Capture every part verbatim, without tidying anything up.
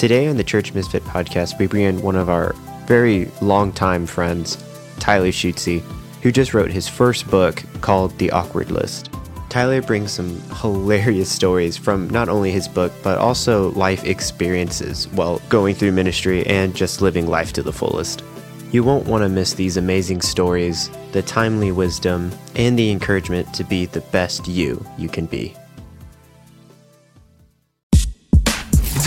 Today on the Church Misfit Podcast, we bring in one of our very longtime friends, Tyler Schutze, who just wrote his first book called The Awkward List. Tyler brings some hilarious stories from not only his book, but also life experiences while going through ministry and just living life to the fullest. You won't want to miss these amazing stories, the timely wisdom, and the encouragement to be the best you you can be. It's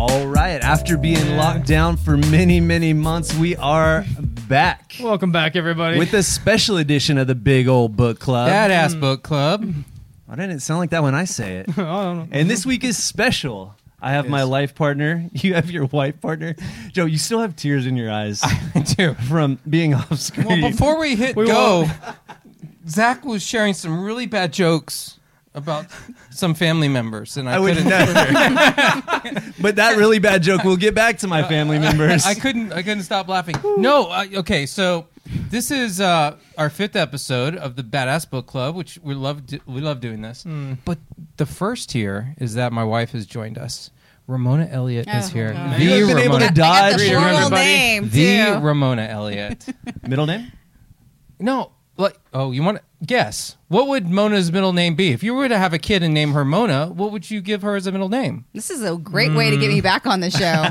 All right, after being yeah. locked down for many, many months, we are back. Welcome back, everybody. With a special edition of the Big Old Book Club. Badass mm. Book Club. Why didn't it sound like that when I say it? I don't know. And this week is special. I have my life partner. You have your wife partner. Joe, you still have tears in your eyes. I do. From being off screen. Well, before we hit we go, Zach was sharing some really bad jokes about some family members, and I, I couldn't. But that really bad joke. We'll get back to my family members. I couldn't. I couldn't stop laughing. No. I, okay. So this is uh, our fifth episode of the Badass Book Club, which we love. Do, we love doing this. Mm. But the first here is that my wife has joined us. Ramona Elliott oh, is here. God. The You've been Ramona. able to dodge the middle name. The Ramona Elliott. Middle name? No. Like, oh, you want to guess? What would Mona's middle name be? If you were to have a kid and name her Mona, what would you give her as a middle name? This is a great mm. way to get me back on the show.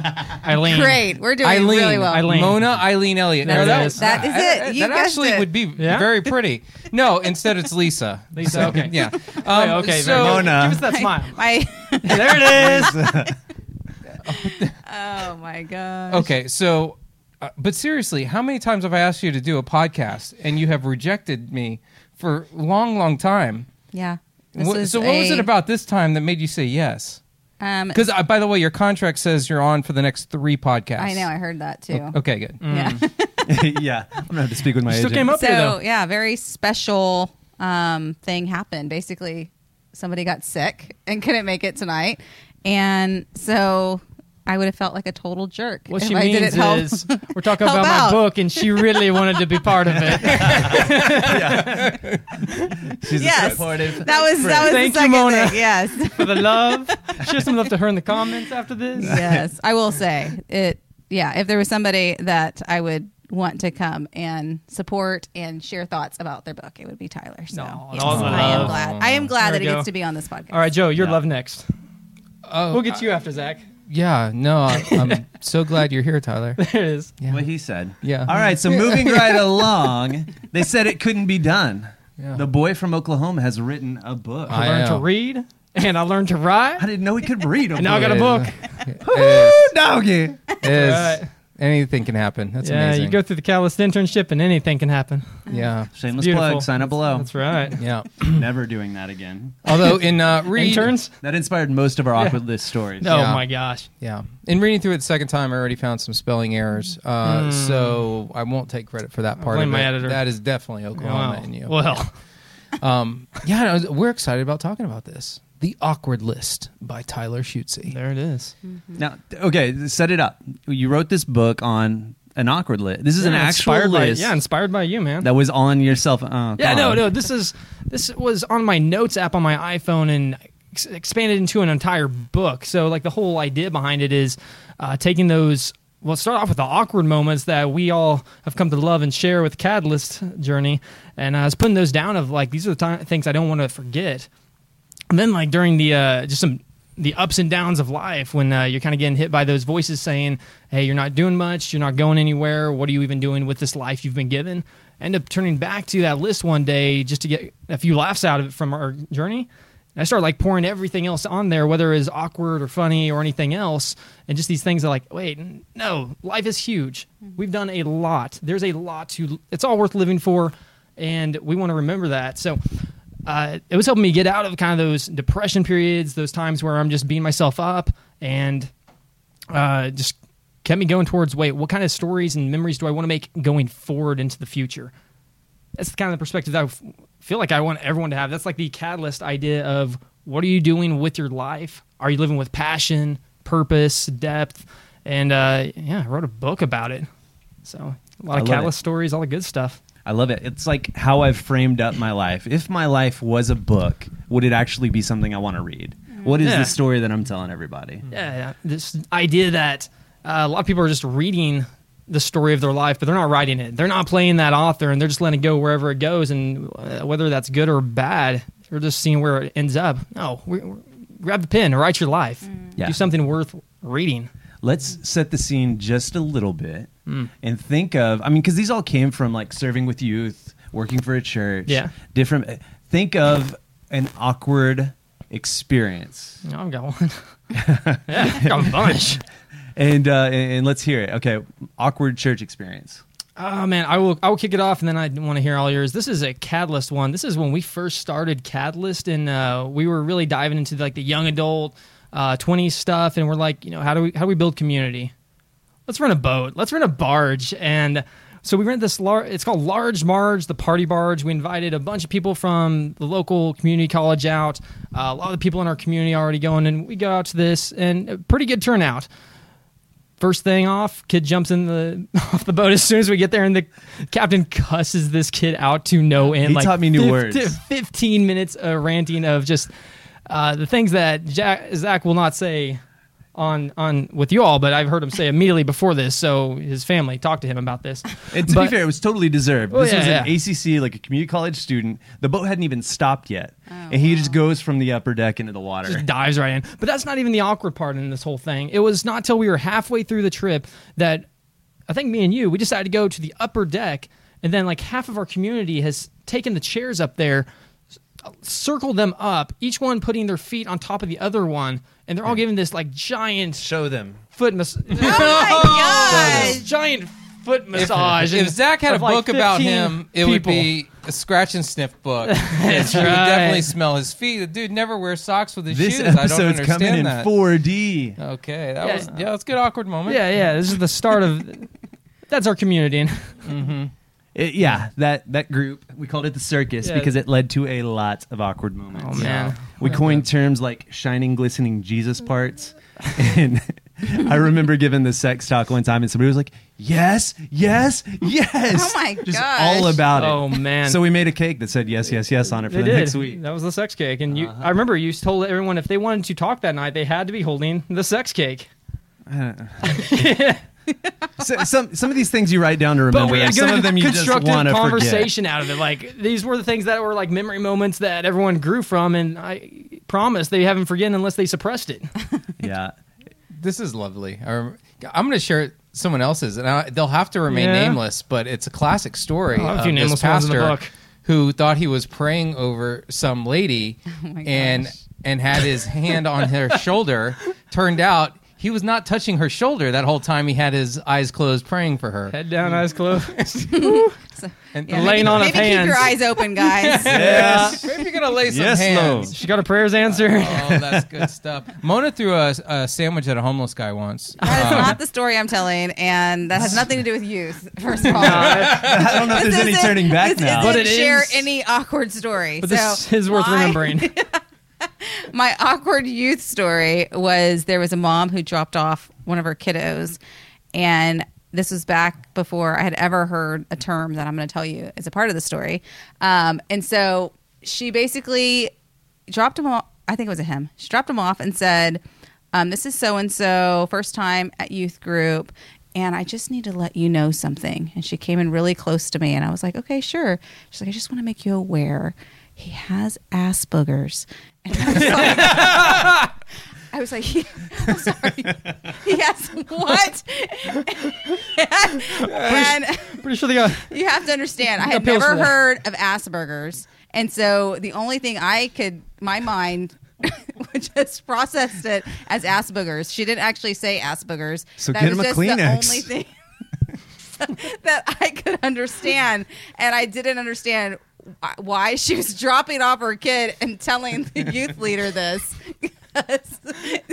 Eileen. Great. We're doing Eileen, really well. Eileen. Mona Eileen Elliott. That, that, is, that is it. You that guessed actually it. would be yeah? very pretty. No, instead it's Lisa. Lisa, so, okay. Yeah. Um, Wait, okay, so, Mona. Give us that smile. I, I, there it is. Oh, my gosh. Okay, so... Uh, but seriously, how many times have I asked you to do a podcast and you have rejected me for a long, long time? Yeah. What, so what a... was it about this time that made you say yes? Because, um, uh, by the way, your contract says you're on for the next three podcasts. I know. I heard that, too. O- okay, good. Mm. Yeah. Yeah. I'm going to have to speak with my agent. Still came up so, here, though. Yeah, very special um, thing happened. Basically, somebody got sick and couldn't make it tonight. And so... I would have felt like a total jerk. What if she I means help, is we're talking about out. my book, and she really wanted to be part of it. Yeah. She's yes. supportive. That was friend. that was Thank the second you, Mona, thing. Yes, for the love. Share some love to her in the comments after this. Yes, I will say it. Yeah, if there was somebody that I would want to come and support and share thoughts about their book, it would be Tyler. So no, yes, I love. am glad. I am glad there that he gets to be on this podcast. All right, Joe, your yeah. love next. Oh, we'll get uh, you after Zach. Yeah, no, I, I'm so glad you're here, Tyler. There it is. Yeah. What he said. Yeah. All right, so moving right along, they said it couldn't be done. Yeah. The boy from Oklahoma has written a book. I, I learned know. to read, and I learned to write. I didn't know he could read. And now I got a book. Woo-hoo, doggy. Right. Anything can happen. That's yeah, amazing. Yeah, you go through the Catalyst internship, and anything can happen. Yeah. Shameless plug, sign up below. That's right. Yeah. Never doing that again. Although in uh, reading... Interns? That inspired most of our yeah. awkward list stories. Oh, yeah. my gosh. Yeah. In reading through it the second time, I already found some spelling errors, uh, mm. so I won't take credit for that part of it. my editor. That is definitely Oklahoma wow. in you. Well. um, yeah, no, we're excited about talking about this. The Awkward List by Tyler Schutze. There it is. Mm-hmm. Now, okay, set it up. You wrote this book on an awkward list. This is yeah, an actual list. By, yeah, inspired by you, man. That was on yourself. Oh, yeah, no, no. This is this was on my notes app on my iPhone and ex- expanded into an entire book. So, like, the whole idea behind it is uh, taking those. Well, start off with the awkward moments that we all have come to love and share with Catalyst journey, and I was putting those down of like these are the time, things I don't want to forget. And then, like, during the uh, just some the ups and downs of life, when uh, you're kind of getting hit by those voices saying, hey, you're not doing much, you're not going anywhere, what are you even doing with this life you've been given? End up turning back to that list one day just to get a few laughs out of it from our journey. And I started, like, pouring everything else on there, whether it was awkward or funny or anything else, and just these things are like, wait, no, life is huge. We've done a lot. There's a lot to – it's all worth living for, and we want to remember that. So – Uh, it was helping me get out of kind of those depression periods, those times where I'm just beating myself up and uh, just kept me going towards, wait, what kind of stories and memories do I want to make going forward into the future? That's the kind of perspective that I feel like I want everyone to have. That's like the catalyst idea of what are you doing with your life? Are you living with passion, purpose, depth? And uh, yeah, I wrote a book about it. So a lot of catalyst stories, all the good stuff. I love it. It's like how I've framed up my life. If my life was a book, would it actually be something I want to read? What is yeah. the story that I'm telling everybody? Yeah, yeah. This idea that uh, a lot of people are just reading the story of their life, but they're not writing it. They're not playing that author, and they're just letting it go wherever it goes, and uh, whether that's good or bad, they're just seeing where it ends up. No, we, we, grab a pen, write your life. Mm. Yeah. Do something worth reading. Let's set the scene just a little bit mm. and think of, I mean, because these all came from like serving with youth, working for a church, yeah. different. Think of an awkward experience. No, I've got one. yeah, I've got a bunch. And, uh, and let's hear it. Okay, awkward church experience. Oh, man, I will I will kick it off, and then I want to hear all yours. This is a Catalyst one. This is when we first started Catalyst, and uh, we were really diving into like the young adult uh, twenties stuff, and we're like, you know, how do we how do we build community? Let's rent a boat. Let's rent a barge. And so we rent this large, it's called Large Marge, the party barge. We invited a bunch of people from the local community college out. Uh, a lot of the people in our community are already going, and we go out to this, and a pretty good turnout. First thing off, kid jumps in the off the boat as soon as we get there, and the captain cusses this kid out to no end. He like taught me new words. Fifteen minutes of ranting of just uh, the things that Jack, Zach will not say on on with you all, but I've heard him say immediately before this. So his family talked to him about this. And to but, be fair, it was totally deserved. Well, this yeah, was an yeah. A C C, like a community college student. The boat hadn't even stopped yet, oh, and he wow. just goes from the upper deck into the water, just dives right in. But that's not even the awkward part in this whole thing. It was not till we were halfway through the trip that I think me and you we decided to go to the upper deck, and then like half of our community has taken the chairs up there, circle them up, each one putting their feet on top of the other one, and they're all giving this like giant show them foot massage. Oh my gosh! Giant foot massage. If, if Zach had a like book about him, it people. would be a scratch and sniff book. That's right. You would definitely smell his feet. The dude never wears socks with his this shoes. I don't understand coming that. coming in four D. Okay, that yeah. was yeah. That's a good awkward moment. Yeah, yeah. This is the start of. That's our community. Mm-hmm. It, yeah, that, that group, we called it the circus yeah. because it led to a lot of awkward moments. Oh, man. We coined terms like shining, glistening Jesus parts. And I remember giving the sex talk one time, and somebody was like, yes, yes, yes. Oh, my gosh. Just all about it. Oh, man. So we made a cake that said yes, yes, yes on it for they the did. next week. That was the sex cake. And you, uh-huh. I remember you told everyone if they wanted to talk that night, they had to be holding the sex cake. Uh, yeah. so, some some of these things you write down to remember. But we had some of them you just want to conversation forget. Out of it. Like these were the things that were like memory moments that everyone grew from, and I promise they haven't forgotten unless they suppressed it. Yeah, this is lovely. I'm going to share someone else's, and I, they'll have to remain yeah. nameless. But it's a classic story of this pastor who thought he was praying over some lady, oh my and gosh. and had his hand on her shoulder. Turned out. He was not touching her shoulder that whole time. He had his eyes closed, praying for her. Head down, eyes closed. so, and yeah, laying maybe, on maybe of hands. Maybe keep your eyes open, guys. yes. Maybe you're going to lay some yes, hands. Lord. She got her prayers answered. Oh, that's good stuff. Mona threw a, a sandwich at a homeless guy once. That is um, not the story I'm telling, and that has nothing to do with youth, first of all. No, I don't know if there's any turning back this now. But it share is. any awkward story. But so this is worth why? remembering. My awkward youth story was there was a mom who dropped off one of her kiddos, and this was back before I had ever heard a term that I'm going to tell you as a part of the story. Um, and so she basically dropped him off. I think it was a him. She dropped him off and said, um, this is so-and-so, first time at youth group, and I just need to let you know something. And she came in really close to me, and I was like, okay, sure. She's like, I just want to make you aware. He has ass boogers. And I was like, I was like, yeah, I'm sorry. He has what? and, and pretty, pretty sure they got. You have to understand. I had never heard of Asperger's, and so the only thing I could, my mind. just processed it as ass boogers. She didn't actually say ass boogers. So that get was him just a Kleenex. The only thing that I could understand, and I didn't understand why she was dropping off her kid and telling the youth leader this. because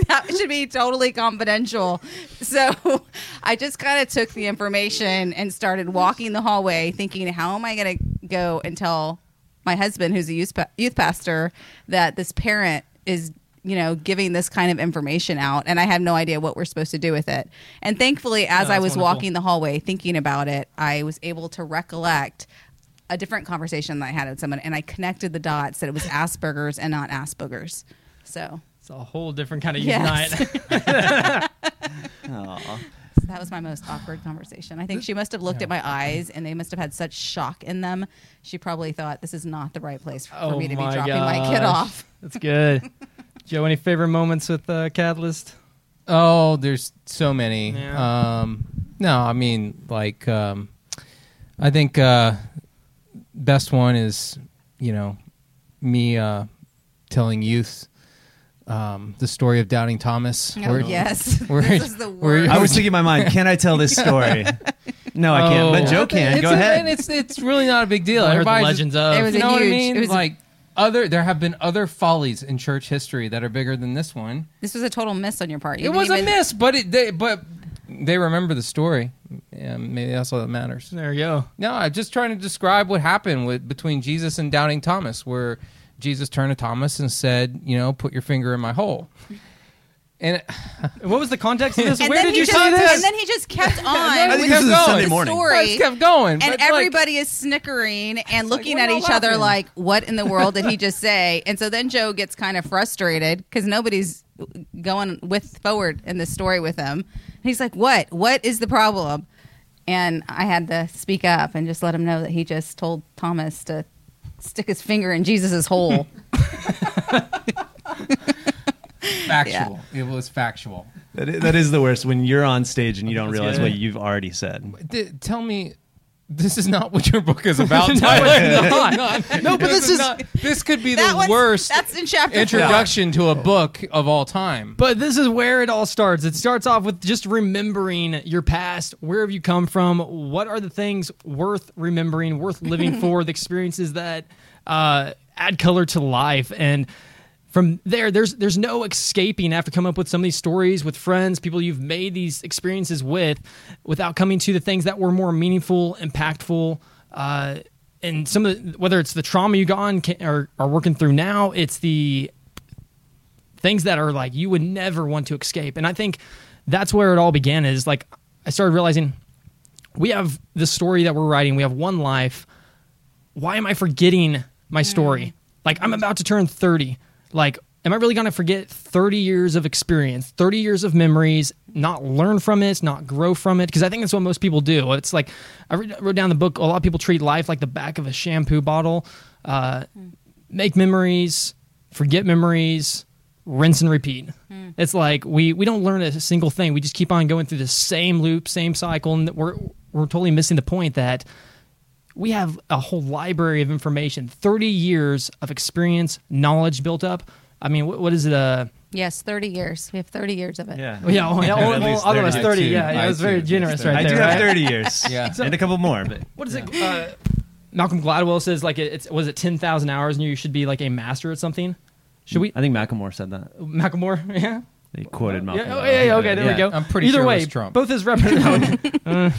that should be totally confidential. So I just kind of took the information and started walking the hallway thinking, how am I going to go and tell my husband, who's a youth, pa- youth pastor, that this parent is, you know, giving this kind of information out, and I have no idea what we're supposed to do with it. And thankfully, as no, I was wonderful. walking the hallway thinking about it, I was able to recollect a different conversation that I had with someone, and I connected the dots that it was Asperger's and not Asperger's. So it's a whole different kind of youth yes. night. Aww. So that was my most awkward conversation. I think she must have looked yeah. at my eyes, and they must have had such shock in them. She probably thought, this is not the right place for oh me to be dropping gosh. my kid off. That's good. Joe, any favorite moments with uh, Catalyst? Oh, there's so many. Yeah. Um, no, I mean, like, um, I think uh, best one is, you know, me uh, telling youth um, the story of Doubting Thomas. Oh, where, yes. Where, this is the worst. I was thinking in my mind, can I tell this story? No, I can't, but Joe can. It's Go a, ahead. It's, it's really not a big deal. Everybody legends of. It was you know huge, what I mean? It was like, Other, there have been other follies in church history that are bigger than this one. This was a total miss on your part. You it was even... a miss, but it, they, but they remember the story. Yeah, maybe that's all that matters. There you go. No, I'm just trying to describe what happened with between Jesus and Doubting Thomas, where Jesus turned to Thomas and said, you know, put your finger in my hole. And what was the context of this? Where did you see this? And then he just kept on. I think this is a Sunday morning. I just kept going. And everybody is snickering and looking at each other like, what in the world did he just say? And so then Joe gets kind of frustrated because nobody's going with forward in this story with him. And he's like, what? What is the problem? And I had to speak up and just let him know that he just told Thomas to stick his finger in Jesus's hole. Factual. Yeah. It was factual. That is, that is the worst, when you're on stage and you don't realize what you've already said. D- tell me, this is not what your book is about, no, Tyler. Not. Not. No, but this, this is... Not, this could be the worst that's in chapter introduction four. to a book of all time. But this is where it all starts. It starts off with just remembering your past. Where have you come from? What are the things worth remembering, worth living for, the experiences that uh, add color to life? And... From there, there's there's no escaping. I have to come up with some of these stories with friends, people you've made these experiences with, without coming to the things that were more meaningful, impactful, uh, and some of the, whether it's the trauma you got on can, or are working through now, it's the things that are like you would never want to escape. And I think that's where it all began. Is like I started realizing we have the story that we're writing. We have one life. Why am I forgetting my story? Like I'm about to turn thirty. Like, am I really going to forget thirty years of experience, thirty years of memories, not learn from it, not grow from it? Because I think that's what most people do. It's like, I wrote down the book, a lot of people treat life like the back of a shampoo bottle. Uh, mm. Make memories, forget memories, rinse and repeat. Mm. It's like, we, we don't learn a single thing. We just keep on going through the same loop, same cycle, and we're we're totally missing the point that we have a whole library of information, thirty years of experience, knowledge built up. I mean, what, what is it? Uh, yes, thirty years. We have thirty years of it. Yeah. Well, yeah, well, yeah well, well, otherwise thirty. I yeah, I was too, very generous right there. I do have right? thirty years. Yeah. So, and a couple more. But what is yeah. it? Uh, Malcolm Gladwell says, like, it's was it ten thousand hours and you should be like a master at something? Should we? I think Macklemore said that. Macklemore, yeah. They quoted Malcolm. Yeah, oh, yeah, yeah, okay, there yeah. we go. I'm pretty Either sure way, Trump. Both his representatives. uh,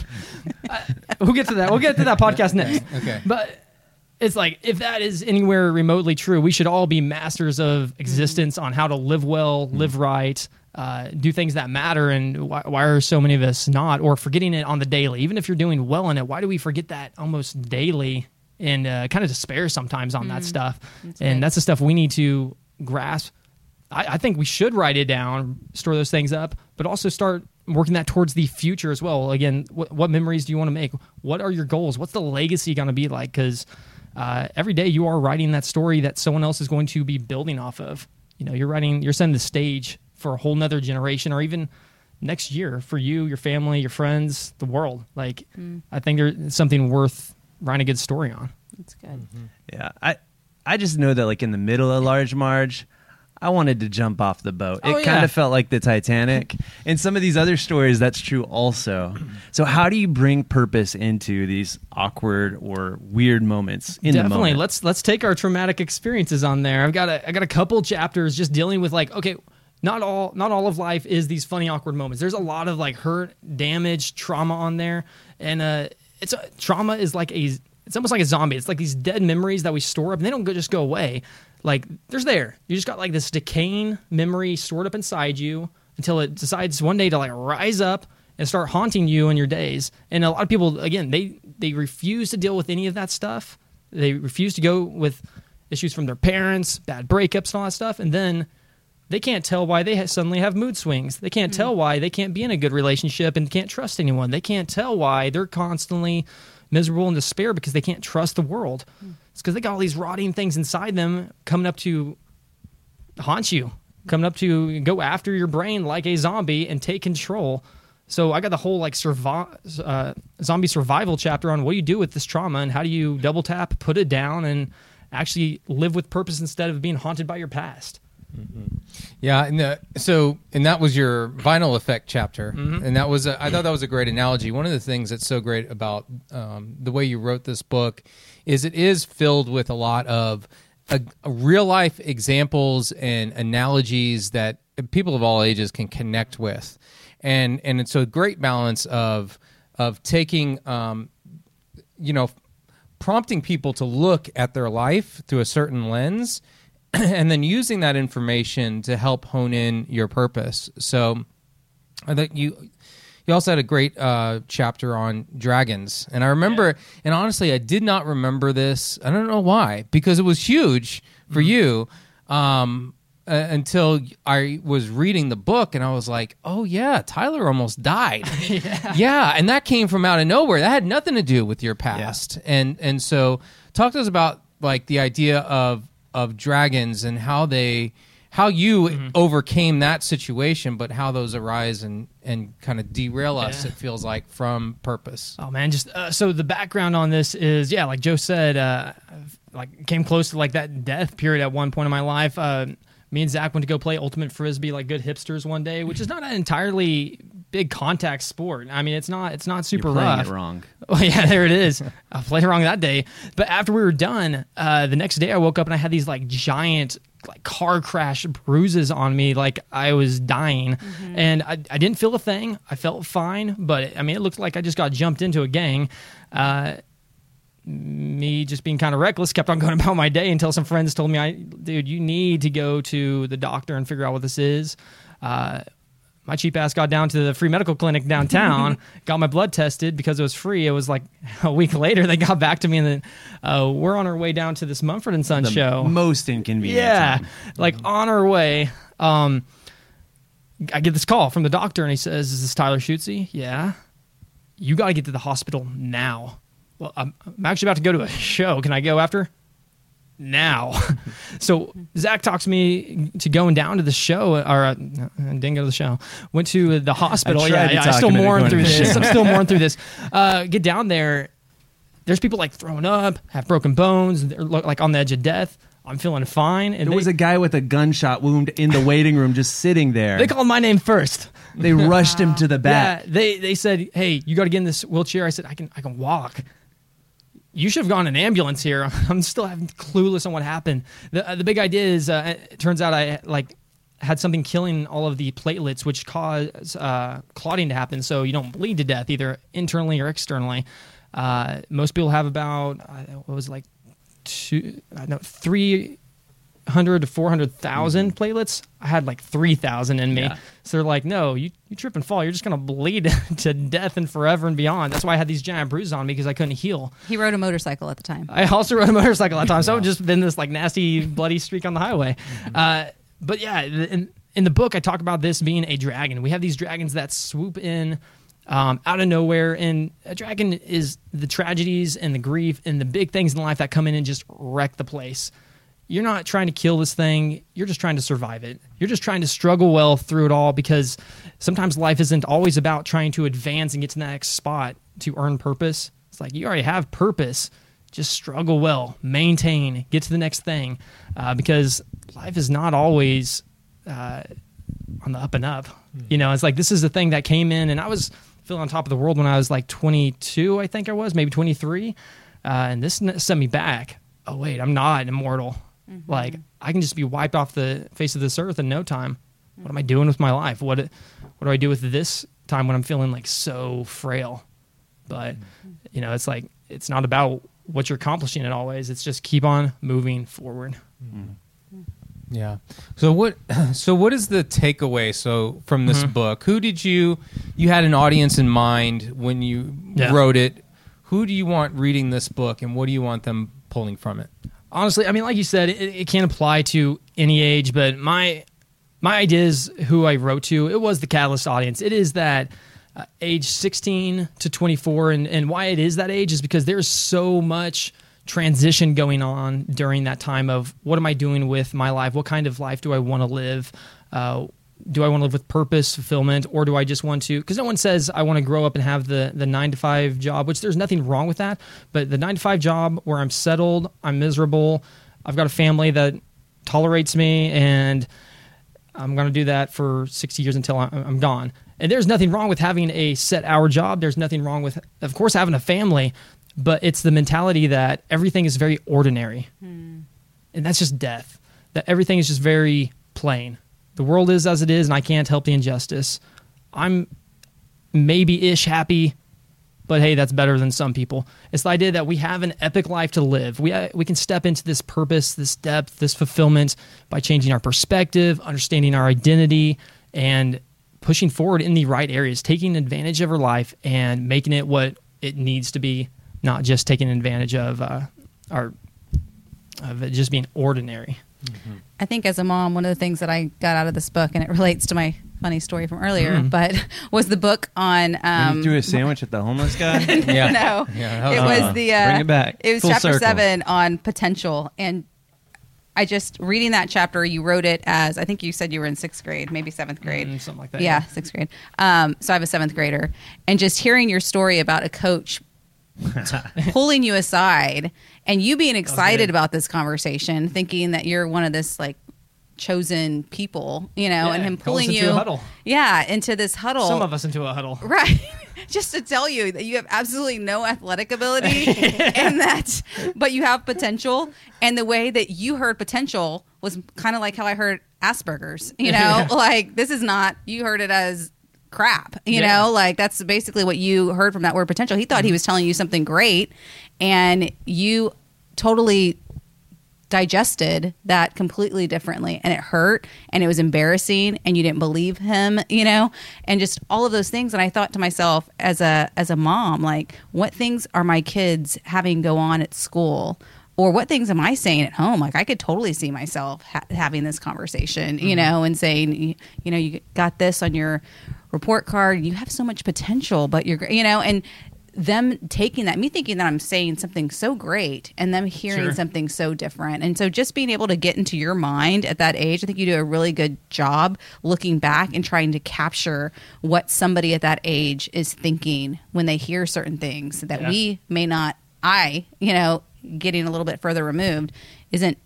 we'll get to that. We'll get to that podcast next. Okay. But it's like, if that is anywhere remotely true, we should all be masters of existence on how to live well, live right, uh, do things that matter. And why, why are so many of us not, or forgetting it on the daily? Even if you're doing well in it, why do we forget that almost daily and uh, kind of despair sometimes on mm. that stuff? That's and right. that's the stuff we need to grasp. I, I think we should write it down, store those things up, but also start working that towards the future as well. Again, wh- what memories do you want to make? What are your goals? What's the legacy going to be like? Because uh, every day you are writing that story that someone else is going to be building off of. You know, you're writing, you're setting the stage for a whole nother generation, or even next year for you, your family, your friends, the world. Like, mm. I think there's something worth writing a good story on. That's good. Mm-hmm. Yeah, I, I just know that like in the middle of Large Marge, I wanted to jump off the boat. Oh, it kind of yeah. felt like the Titanic. And some of these other stories, that's true also. So how do you bring purpose into these awkward or weird moments in Definitely. the moment? Definitely. Let's let's take our traumatic experiences on there. I've got a I got a couple chapters just dealing with like, okay, not all not all of life is these funny, awkward moments. There's a lot of like hurt, damage, trauma on there, and uh, it's a, trauma is like a it's almost like a zombie. It's like these dead memories that we store up, and they don't go, just go away. Like, there's there. You just got like this decaying memory stored up inside you until it decides one day to like rise up and start haunting you in your days. And a lot of people, again, they they refuse to deal with any of that stuff. They refuse to go with issues from their parents, bad breakups, and all that stuff. And then they can't tell why they ha- suddenly have mood swings. They can't mm-hmm. tell why they can't be in a good relationship and can't trust anyone. They can't tell why they're constantly miserable and despair because they can't trust the world. Mm-hmm. It's because they got all these rotting things inside them coming up to haunt you, mm-hmm. coming up to go after your brain like a zombie and take control. So I got the whole like survi- uh, zombie survival chapter on what you do with this trauma and how do you double tap, put it down, and actually live with purpose instead of being haunted by your past. Mm-hmm. Yeah, and the, so and that was your vinyl effect chapter, mm-hmm. and that was a, I thought that was a great analogy. One of the things that's so great about um, the way you wrote this book is it is filled with a lot of a, a real life examples and analogies that people of all ages can connect with. And and it's a great balance of of taking, um, you know, prompting people to look at their life through a certain lens, and then using that information to help hone in your purpose. So I think you you also had a great uh, chapter on dragons. And I remember, yeah. and honestly, I did not remember this. I don't know why, because it was huge for mm-hmm. you. Um Uh, until I was reading the book, and I was like, oh, yeah, Tyler almost died. yeah. yeah, and that came from out of nowhere. That had nothing to do with your past. Yeah. And and so talk to us about like the idea of of dragons and how they how you mm-hmm. overcame that situation, but how those arise and, and kind of derail us, yeah. it feels like, from purpose. Oh, man, just uh, so the background on this is, yeah, like Joe said, uh, like came close to like that death period at one point in my life. Uh Me and Zach went to go play Ultimate Frisbee like good hipsters one day, which is not an entirely big contact sport. I mean, it's not it's not super You're playing rough. It wrong. Oh, yeah, there it is. I played it wrong that day. But after we were done, uh, the next day I woke up and I had these like giant like car crash bruises on me, like I was dying. Mm-hmm. And I, I didn't feel a thing. I felt fine, but it, I mean, it looked like I just got jumped into a gang. Uh me just being kind of reckless, kept on going about my day until some friends told me, I, dude, you need to go to the doctor and figure out what this is. Uh, my cheap ass got down to the free medical clinic downtown, got my blood tested because it was free. It was like a week later, they got back to me, and then uh, we're on our way down to this Mumford and Sons show. Most inconvenient. Yeah, time. Like on our way. Um, I get this call from the doctor, and he says, is this Tyler Schutze? Yeah. You got to get to the hospital now. Well, I'm, I'm actually about to go to a show. Can I go after? Now. So Zach talks me to going down to the show, or uh, no, I didn't go to the show. Went to the hospital. Yeah, yeah I'm still mourning through this. I'm still mourning through this. Uh, get down there. There's people like throwing up, have broken bones, they're like on the edge of death. I'm feeling fine. And there they, was a guy with a gunshot wound in the waiting room just sitting there. They called my name first. They rushed wow. him to the back. Yeah, they they said, hey, you got to get in this wheelchair. I said, I can I can walk. You should have gone an ambulance here. I'm still having clueless on what happened. The uh, the big idea is, uh, it turns out I like had something killing all of the platelets, which cause uh, clotting to happen, so you don't bleed to death either internally or externally. Uh, most people have about uh, what was it, like two, uh, no, three hundred to four hundred thousand mm-hmm. platelets. I had like three thousand in me, yeah. so they're like, no, you you trip and fall, you're just gonna bleed to death and forever and beyond. That's why I had these giant bruises on me, because I couldn't heal. He rode a motorcycle at the time. I also rode a motorcycle at the time, so yeah. I've just been this like nasty bloody streak on the highway. Mm-hmm. Uh, but yeah, in, in the book I talk about this being a dragon. We have these dragons that swoop in. Um, out of nowhere, and a dragon is the tragedies and the grief and the big things in life that come in and just wreck the place. You're not trying to kill this thing. You're just trying to survive it. You're just trying to struggle well through it all, because sometimes life isn't always about trying to advance and get to the next spot to earn purpose. It's like, you already have purpose. Just struggle well, maintain, get to the next thing, uh, because life is not always uh, on the up and up. Mm. You know, it's like, this is the thing that came in, and I was feeling on top of the world when I was like twenty-two, I think I was, maybe twenty-three. Uh, and this sent me back. Oh, wait, I'm not immortal. Mm-hmm. Like, I can just be wiped off the face of this earth in no time. What am I doing with my life? What what do I do with this time when I'm feeling like so frail? But, you know, it's like, it's not about what you're accomplishing in all ways. It's just keep on moving forward. Mm-hmm. Yeah. So what, so what is the takeaway? So from this mm-hmm. book, who did you, you had an audience in mind when you yeah. wrote it. Who do you want reading this book, and what do you want them pulling from it? Honestly, I mean, like you said, it, it can't apply to any age, but my, my idea is who I wrote to. It was the Catalyst audience. It is that uh, age sixteen to twenty-four, and, and why it is that age is because there's so much transition going on during that time of what am I doing with my life? What kind of life do I want to live? Uh, do I want to live with purpose, fulfillment, or do I just want to, because no one says I want to grow up and have the, the nine to five job, which there's nothing wrong with that, but the nine to five job where I'm settled, I'm miserable, I've got a family that tolerates me, and I'm going to do that for sixty years until I'm gone. And there's nothing wrong with having a set hour job. There's nothing wrong with, of course, having a family, but it's the mentality that everything is very ordinary. Mm. And that's just death. That everything is just very plain. The world is as it is, and I can't help the injustice. I'm maybe-ish happy, but hey, that's better than some people. It's the idea that we have an epic life to live. We we can step into this purpose, this depth, this fulfillment by changing our perspective, understanding our identity, and pushing forward in the right areas, taking advantage of our life and making it what it needs to be, not just taking advantage of uh, our of it just being ordinary. Mm-hmm. I think as a mom, one of the things that I got out of this book, and it relates to my funny story from earlier, mm. but was the book on um, you threw a sandwich at the homeless guy. yeah. No, yeah, was, it was uh, the uh, bring it back. It was Full chapter circle. seven on potential, and I just reading that chapter. You wrote it as I think you said you were in sixth grade, maybe seventh grade, mm, something like that. Yeah, yeah. sixth grade. Um, so I have a seventh grader, and just hearing your story about a coach pulling you aside and you being excited about this conversation, thinking that you're one of this like chosen people, you know, yeah, and him pulling you into a huddle. Yeah, into this huddle. Some of us into a huddle. Right. Just to tell you that you have absolutely no athletic ability and that, but you have potential. And the way that you heard potential was kind of like how I heard Asperger's, you know, yeah. like this is not, you heard it as crap, you yeah. know, like that's basically what you heard from that word potential. He thought he was telling you something great, and you totally digested that completely differently, and it hurt, and it was embarrassing, and you didn't believe him, you know, and just all of those things. And I thought to myself as a as a mom, like, what things are my kids having go on at school? Or what things am I saying at home? Like, I could totally see myself ha- having this conversation, you mm-hmm. know, and saying, you, you know, you got this on your report card. You have so much potential, but you're, you know, and them taking that, me thinking that I'm saying something so great and them hearing sure. something so different. And so just being able to get into your mind at that age, I think you do a really good job looking back and trying to capture what somebody at that age is thinking when they hear certain things that yeah. we may not, I, you know, getting a little bit further removed isn't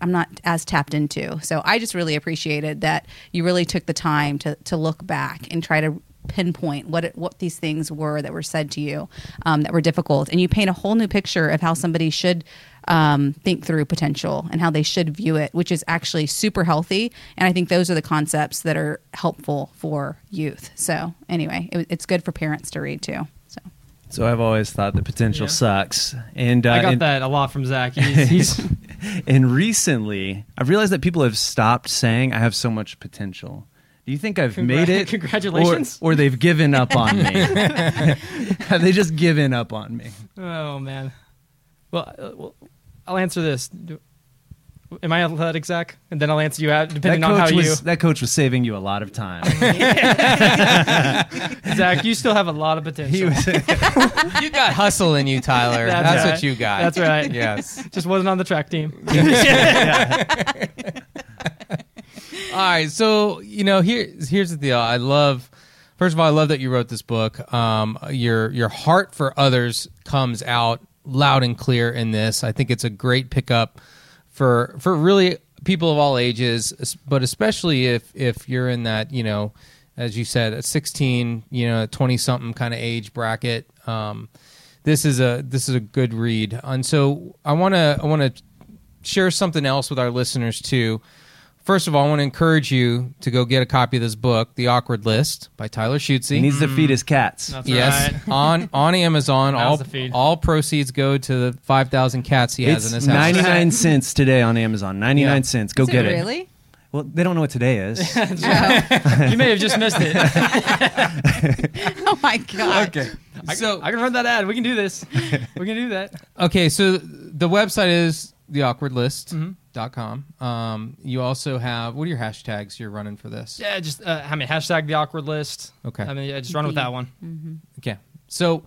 I'm not as tapped into. So I just really appreciated that you really took the time to to look back and try to pinpoint what it, what these things were that were said to you um, that were difficult, and you paint a whole new picture of how somebody should um, think through potential and how they should view it, which is actually super healthy. And I think those are the concepts that are helpful for youth. So anyway, it, it's good for parents to read too. So I've always thought that potential yeah. sucks. And uh, I got and, that a lot from Zach. He's, he's and recently, I've realized that people have stopped saying, I have so much potential. Do you think I've Congra- made it? Congratulations. Or, or they've given up on me. Have they just given up on me? Oh, man. Well, uh, well I'll answer this. Do, am I athletic, Zach? And then I'll answer you out, depending on how was, you... That coach was saving you a lot of time. Zach, you still have a lot of potential. Was, you got hustle in you, Tyler. That's, That's right. what you got. That's right. Yes. Just wasn't on the track team. yeah. All right. So, you know, here, here's the deal. I love... First of all, I love that you wrote this book. Um, your your heart for others comes out loud and clear in this. I think it's a great pickup for for really people of all ages, but especially if if you're in that, you know, as you said, a sixteen, you know, twenty-something kind of age bracket, um, this is a this is a good read. And so I want to I want to share something else with our listeners too. First of all, I want to encourage you to go get a copy of this book, The Awkward List by Tyler Schutze. He needs to feed his cats. That's yes, right. on on Amazon, all all proceeds go to the five thousand cats he has it's in his house. ninety-nine cents today on Amazon. ninety-nine yeah. cents. Go Is get it. Really? It. Well, they don't know what today is. You may have just missed it. Oh, my God. Okay. I, so, I can run that ad. We can do this. We can do that. Okay, so the website is the awkward list dot com. Mm-hmm. Um, you also have, what are your hashtags you're running for this? Yeah, just, uh, I mean, hashtag The Awkward List. Okay. I mean, yeah, just run with that one. Mm-hmm. Okay. So,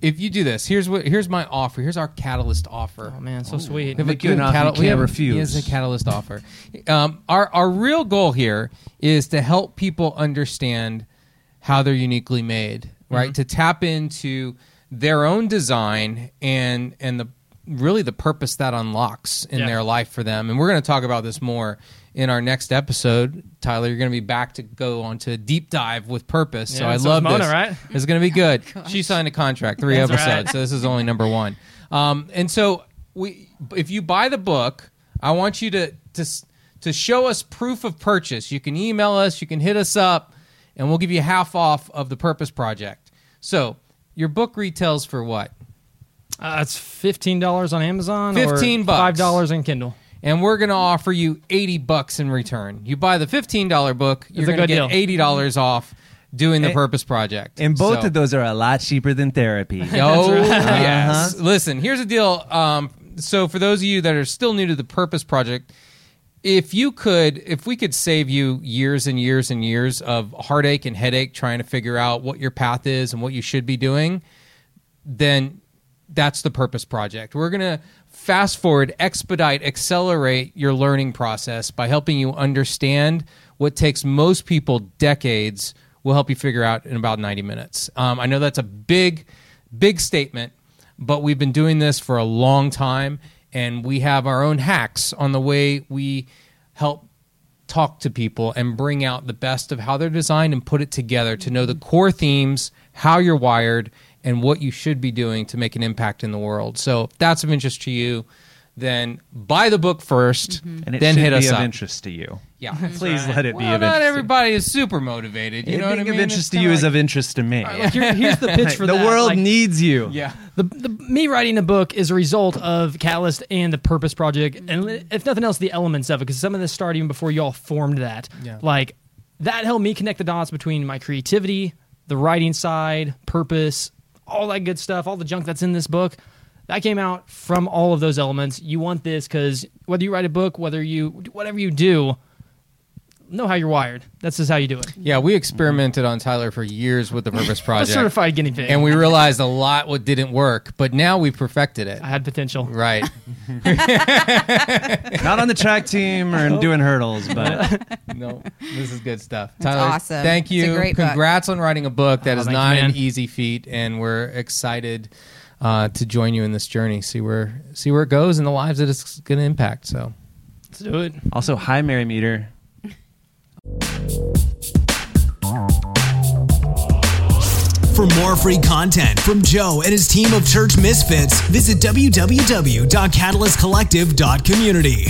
if you do this, here's what. Here's my offer. Here's our Catalyst offer. Oh, man, so Ooh. sweet. If we do an offer, we can't refuse. Here's a Catalyst offer. Um, our, our real goal here is to help people understand how they're uniquely made, right? Mm-hmm. To tap into their own design and and the really the purpose that unlocks in yeah. their life for them. And we're going to talk about this more in our next episode. Tyler, you're going to be back to go on to a deep dive with purpose. Yeah, so I so love Mona, this. Right? It's going to be good. Oh, she signed a contract, three That's episodes, right. So this is only number one. Um, and so we, if you buy the book, I want you to, to, to show us proof of purchase. You can email us, you can hit us up, and we'll give you half off of the Purpose Project. So your book retails for what? Uh, it's fifteen dollars on Amazon fifteen or bucks. five dollars in Kindle. And we're going to offer you eighty bucks in return. You buy the fifteen dollar book, you're going to get deal. eighty dollars off doing the and, Purpose Project. And both so. of those are a lot cheaper than therapy. Oh, right. yes. Uh-huh. Listen, here's the deal. Um, so for those of you that are still new to the Purpose Project, if you could, if we could save you years and years and years of heartache and headache trying to figure out what your path is and what you should be doing, then that's the Purpose Project. We're going to fast forward, expedite, accelerate your learning process by helping you understand what takes most people decades. We'll help you figure out in about ninety minutes. Um, I know that's a big, big statement, but we've been doing this for a long time, and we have our own hacks on the way we help talk to people and bring out the best of how they're designed and put it together to know the core themes, how you're wired, and what you should be doing to make an impact in the world. So if that's of interest to you, then buy the book first, mm-hmm. and it then hit us up. Be of interest to you, yeah. Please right. let it well, be of interest. Not everybody is super motivated. You Anything know what I mean? Of interest to you like, is of interest to me. Right, like here, here's the pitch for the that. The world like, needs you. Yeah. The, the me writing a book is a result of Catalyst and the Purpose Project, and if nothing else, the elements of it, because some of this started even before y'all formed that. Yeah. Like that helped me connect the dots between my creativity, the writing side, purpose. All that good stuff, all the junk that's in this book, that came out from all of those elements. You want this because whether you write a book, whether you, whatever you do, know how you're wired. That's just how you do it. Yeah, we experimented on Tyler for years with the Purpose Project. A certified guinea pig. And we realized a lot what didn't work, but now we perfected it. I had potential. Right. Not on the track team or nope. doing hurdles, but no, this is good stuff. That's Tyler, awesome. Thank you. It's a great Congrats book. on writing a book. That oh, is not you, an easy feat, and we're excited uh, to join you in this journey. See where see where it goes and the lives that it's going to impact. So let's do it. Also, hi, Mary Meter. For more free content from Joe and his team of Church Misfits, visit w w w dot catalyst collective dot community.